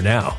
now.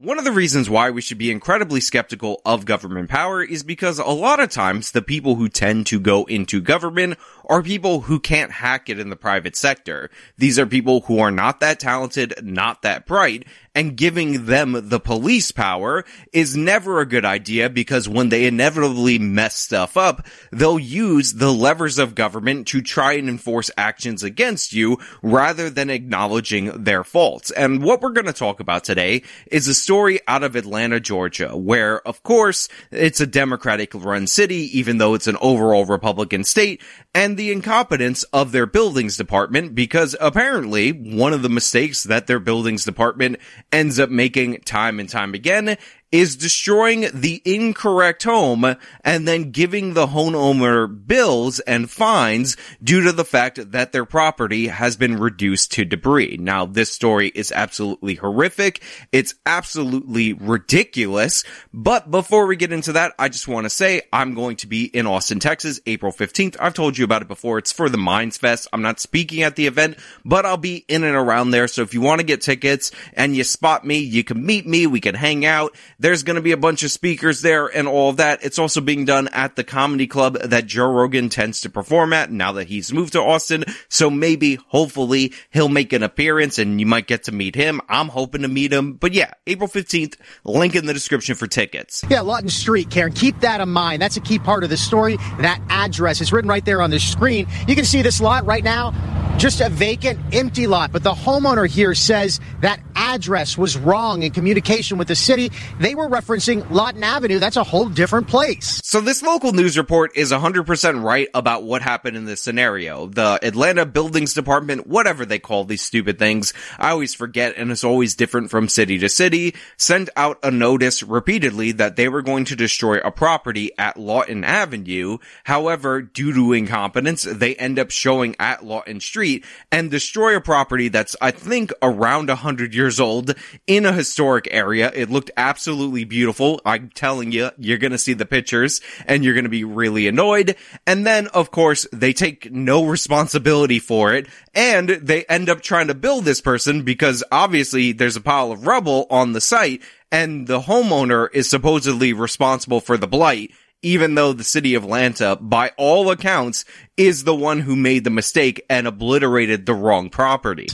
One of the reasons why we should be incredibly skeptical of government power is because a lot of times the people who tend to go into government are people who can't hack it in the private sector. These are people who are not that talented, not that bright, and giving them the police power is never a good idea because when they inevitably mess stuff up, they'll use the levers of government to try and enforce actions against you rather than acknowledging their faults. And what we're going to talk about today is a story out of Atlanta, Georgia, where, of course, it's a Democratic-run city, even though it's an overall Republican state, and the incompetence of their buildings department, because apparently one of the mistakes that their buildings department ends up making time and time again is destroying the incorrect home and then giving the homeowner bills and fines due to the fact that their property has been reduced to debris. Now, this story is absolutely horrific. It's absolutely ridiculous. But before we get into that, I just want to say I'm going to be in Austin, Texas, April 15th. I've told you about it before. It's for the Minds Fest. I'm not speaking at the event, but I'll be in and around there. So if you want to get tickets and you spot me, you can meet me. We can hang out. There's going to be a bunch of speakers there and all of that. It's also being done at the comedy club that Joe Rogan tends to perform at now that he's moved to Austin. So maybe, hopefully, he'll make an appearance and you might get to meet him. I'm hoping to meet him. But yeah, April 15th, link in the description for tickets. Yeah, Lawton Street, Karen. Keep that in mind. That's a key part of the story. That address is written right there on the screen. You can see this lot right now. Just a vacant, empty lot. But the homeowner here says that address was wrong in communication with the city. They were referencing Lawton Avenue. That's a whole different place. So this local news report is 100% right about what happened in this scenario. The Atlanta Buildings Department, whatever they call these stupid things, I always forget, and it's always different from city to city, sent out a notice repeatedly that they were going to destroy a property at Lawton Avenue. However, due to incompetence, they end up showing at Lawton Street and destroy a property that's, I think, around 100 years old in a historic area. It looked absolutely beautiful. I'm telling you, you're going to see the pictures and you're going to be really annoyed. And then, of course, they take no responsibility for it and they end up trying to bill this person because obviously there's a pile of rubble on the site and the homeowner is supposedly responsible for the blight, even though the city of Atlanta, by all accounts, is the one who made the mistake and obliterated the wrong property.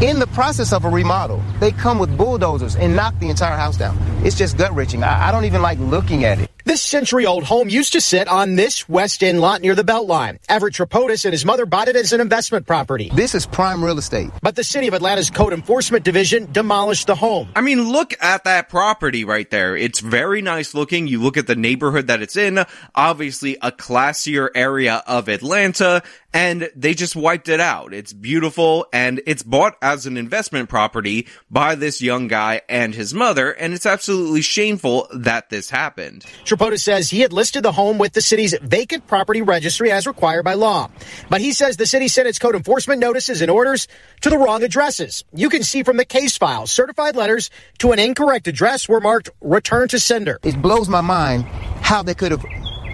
In the process of a remodel, they come with bulldozers and knock the entire house down. It's just gut-wrenching. I don't even like looking at it. This century-old home used to sit on this West End lot near the Beltline. Everett Tripotas and his mother bought it as an investment property. This is prime real estate. But the City of Atlanta's Code Enforcement Division demolished the home. I mean, look at that property right there. It's very nice looking. You look at the neighborhood that it's in, obviously a classier area of Atlanta, and they just wiped it out. It's beautiful, and it's bought as an investment property by this young guy and his mother, and it's absolutely shameful that this happened. Tripota says he had listed the home with the city's vacant property registry as required by law. But he says the city sent its code enforcement notices and orders to the wrong addresses. You can see from the case file, certified letters to an incorrect address were marked return to sender. It blows my mind how they could have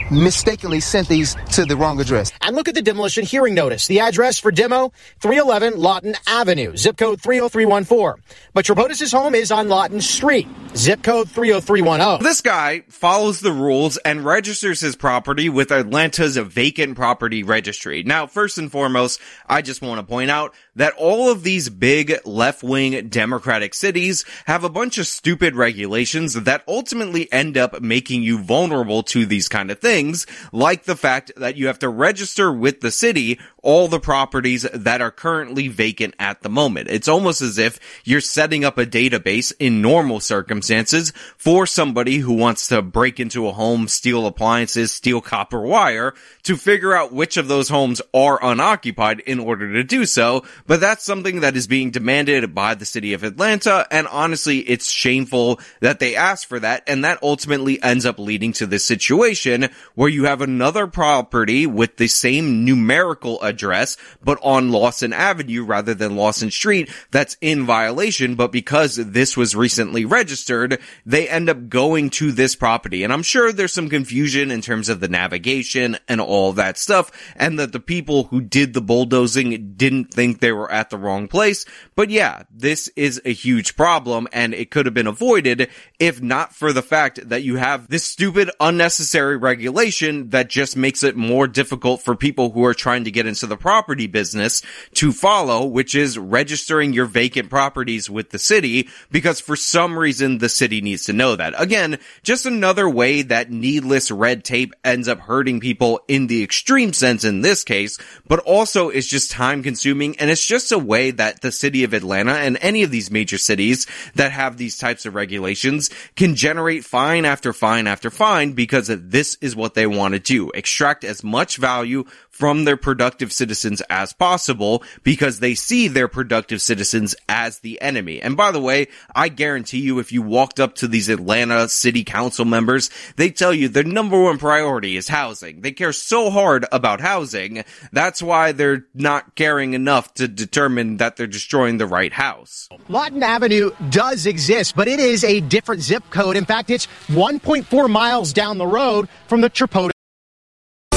mistakenly sent these to the wrong address. And look at the demolition hearing notice. The address for demo, 311 Lawton Avenue, zip code 30314. But Tripotas' home is on Lawton Street, zip code 30310. This guy follows the rules and registers his property with Atlanta's vacant property registry. Now, first and foremost, I just want to point out that all of these big left-wing Democratic cities have a bunch of stupid regulations that ultimately end up making you vulnerable to these kind of things, like the fact that you have to register with the city all the properties that are currently vacant at the moment. It's almost as if you're setting up a database in normal circumstances for somebody who wants to break into a home, steal appliances, steal copper wire, to figure out which of those homes are unoccupied in order to do so. But that's something that is being demanded by the city of Atlanta, and honestly, it's shameful that they asked for that, and that ultimately ends up leading to this situation where you have another property with the same numerical address, but on Lawson Avenue rather than Lawson Street, that's in violation, but because this was recently registered, they end up going to this property. And I'm sure there's some confusion in terms of the navigation and all that stuff, and that the people who did the bulldozing didn't think they were at the wrong place. But yeah, this is a huge problem, and it could have been avoided if not for the fact that you have this stupid, unnecessary regulation that just makes it more difficult for people who are trying to get into the property business to follow, which is registering your vacant properties with the city, because for some reason the city needs to know that. Again, just another way that needless red tape ends up hurting people in the extreme sense in this case, but also it's just time consuming, and it's just a way that the city of Atlanta and any of these major cities that have these types of regulations can generate fine after fine after fine, because this is what they want to do: extract as much value from their productive citizens as possible, because they see their productive citizens as the enemy. And by the way, I guarantee you, if you walked up to these Atlanta city council members, they tell you their number one priority is housing. They care so hard about housing. That's why they're not caring enough to determine that they're destroying the right house. Lawton Avenue does exist, but it is a different zip code. In fact, it's 1.4 miles down the road from the Tripotas.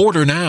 Order now.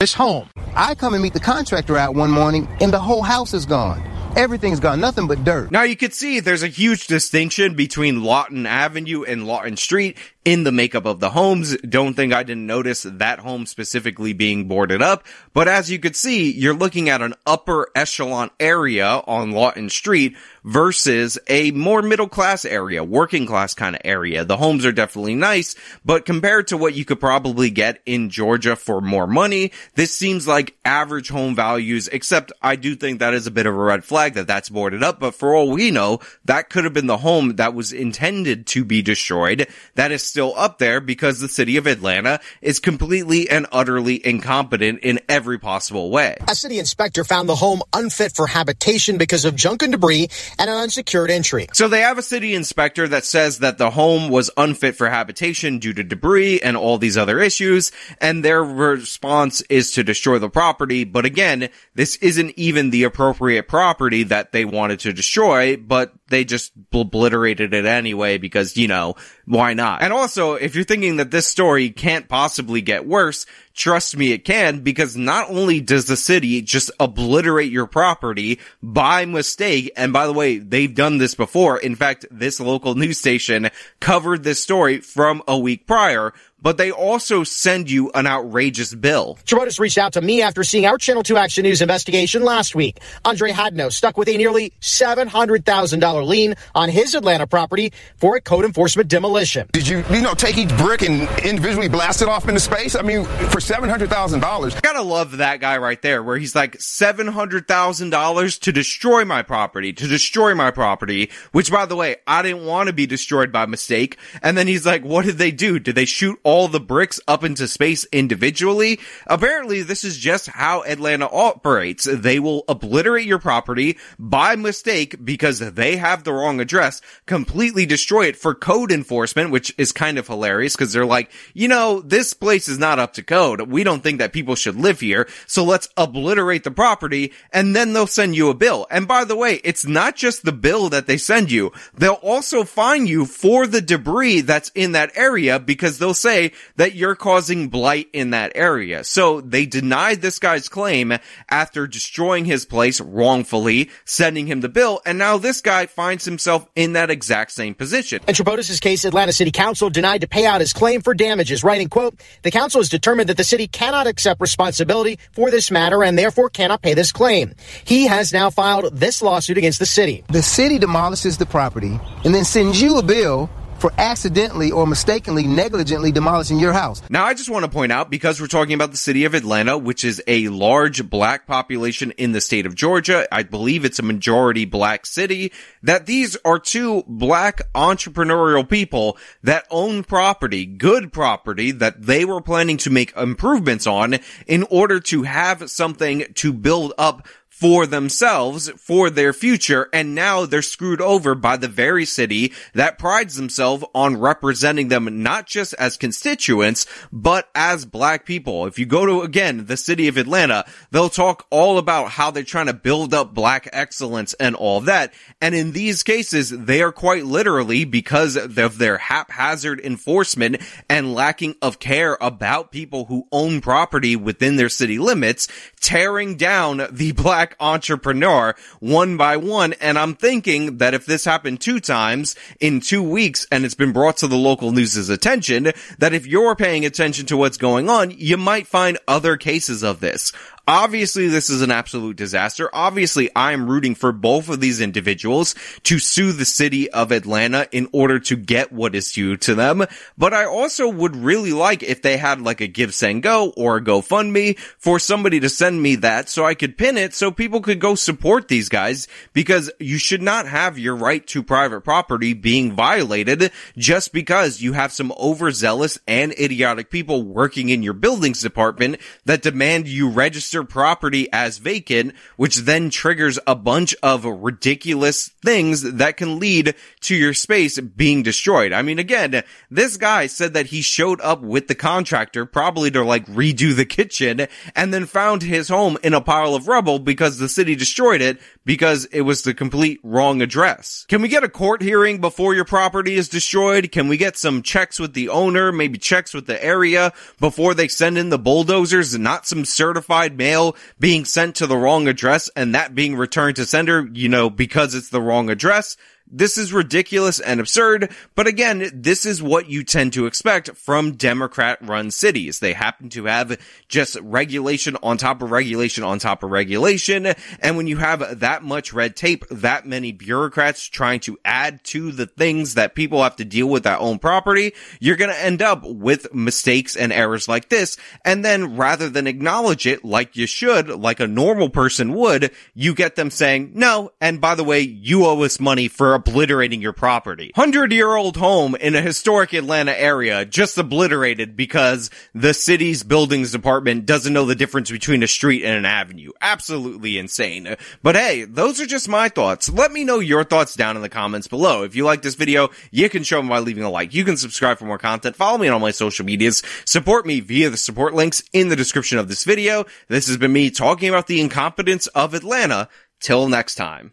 It's home. I come and meet the contractor out one morning and the whole house is gone. Everything's gone, nothing but dirt. Now you can see there's a huge distinction between Lawton Avenue and Lawton Street in the makeup of the homes. Don't think I didn't notice that home specifically being boarded up. But as you could see, you're looking at an upper echelon area on Lawton Street versus a more middle class area, working class kind of area. The homes are definitely nice, but compared to what you could probably get in Georgia for more money, this seems like average home values, except I do think that is a bit of a red flag that that's boarded up. But for all we know, that could have been the home that was intended to be destroyed. That is still up there because the city of Atlanta is completely and utterly incompetent in every possible way. A city inspector found the home unfit for habitation because of junk and debris and an unsecured entry. So they have a city inspector that says that the home was unfit for habitation due to debris and all these other issues, and their response is to destroy the property. But again, this isn't even the appropriate property that they wanted to destroy, but they just obliterated it anyway because, you know, why not? And also, if you're thinking that this story can't possibly get worse, trust me, it can, because not only does the city just obliterate your property by mistake, and by the way, they've done this before. In fact, this local news station covered this story from a week prior, but they also send you an outrageous bill. Tripotas reached out to me after seeing our Channel 2 Action News investigation last week. Andre Hadno stuck with a nearly $700,000 lien on his Atlanta property for a code enforcement demolition. Did you take each brick and individually blast it off into space? I mean, for $700,000. I gotta love that guy right there, where he's like, $700,000 to destroy my property, which, by the way, I didn't want to be destroyed by mistake. And then he's like, what did they do? Did they shoot all the bricks up into space individually? Apparently, this is just how Atlanta operates. They will obliterate your property by mistake because they have the wrong address, completely destroy it for code enforcement, which is kind of hilarious because they're like, you know, this place is not up to code. We don't think that people should live here, so let's obliterate the property, and then they'll send you a bill. And by the way, it's not just the bill that they send you. They'll also fine you for the debris that's in that area because they'll say that you're causing blight in that area. So they denied this guy's claim after destroying his place wrongfully, sending him the bill, and now this guy finds himself in that exact same position. In Tripotas' case, Atlanta City Council denied to pay out his claim for damages, writing, quote, "The council has determined that the city cannot accept responsibility for this matter and therefore cannot pay this claim. He has now filed this lawsuit against the city." The city demolishes the property and then sends you a bill for accidentally or mistakenly negligently demolishing your house. Now, I just want to point out, because we're talking about the city of Atlanta, which is a large black population in the state of Georgia, I believe it's a majority black city, that these are two black entrepreneurial people that own property, good property, that they were planning to make improvements on in order to have something to build up for themselves, for their future, and now they're screwed over by the very city that prides themselves on representing them not just as constituents, but as black people. If you go to, again, the city of Atlanta, they'll talk all about how they're trying to build up black excellence and all that, and in these cases, they are quite literally, because of their haphazard enforcement and lacking of care about people who own property within their city limits, tearing down the black entrepreneur one by one. And I'm thinking that if this happened 2 times in 2 weeks and it's been brought to the local news's attention, that if you're paying attention to what's going on, you might find other cases of this. Obviously, this is an absolute disaster. Obviously, I'm rooting for both of these individuals to sue the city of Atlanta in order to get what is due to them. But I also would really like if they had like a Give, Send, Go or a GoFundMe for somebody to send me that so I could pin it so people could go support these guys, because you should not have your right to private property being violated just because you have some overzealous and idiotic people working in your buildings department that demand you register property as vacant, which then triggers a bunch of ridiculous things that can lead to your space being destroyed. I mean, again, this guy said that he showed up with the contractor probably to like redo the kitchen and then found his home in a pile of rubble because the city destroyed it because it was the complete wrong address. Can we get a court hearing before your property is destroyed? Can we get some checks with the owner, maybe checks with the area before they send in the bulldozers, and not some certified mail being sent to the wrong address and that being returned to sender, you know, because it's the wrong address? This is ridiculous and absurd, but again, this is what you tend to expect from Democrat-run cities. They happen to have just regulation on top of regulation on top of regulation, and when you have that much red tape, that many bureaucrats trying to add to the things that people have to deal with that own property, you're going to end up with mistakes and errors like this, and then rather than acknowledge it like you should, like a normal person would, you get them saying, no, and by the way, you owe us money for obliterating your property. 100-year-old home in a historic Atlanta area just obliterated because the city's buildings department doesn't know the difference between a street and an avenue. Absolutely insane. But hey, those are just my thoughts. Let me know your thoughts down in the comments below. If you like this video, you can show them by leaving a like. You can subscribe for more content. Follow me on all my social medias. Support me via the support links in the description of this video. This has been me talking about the incompetence of Atlanta. Till next time.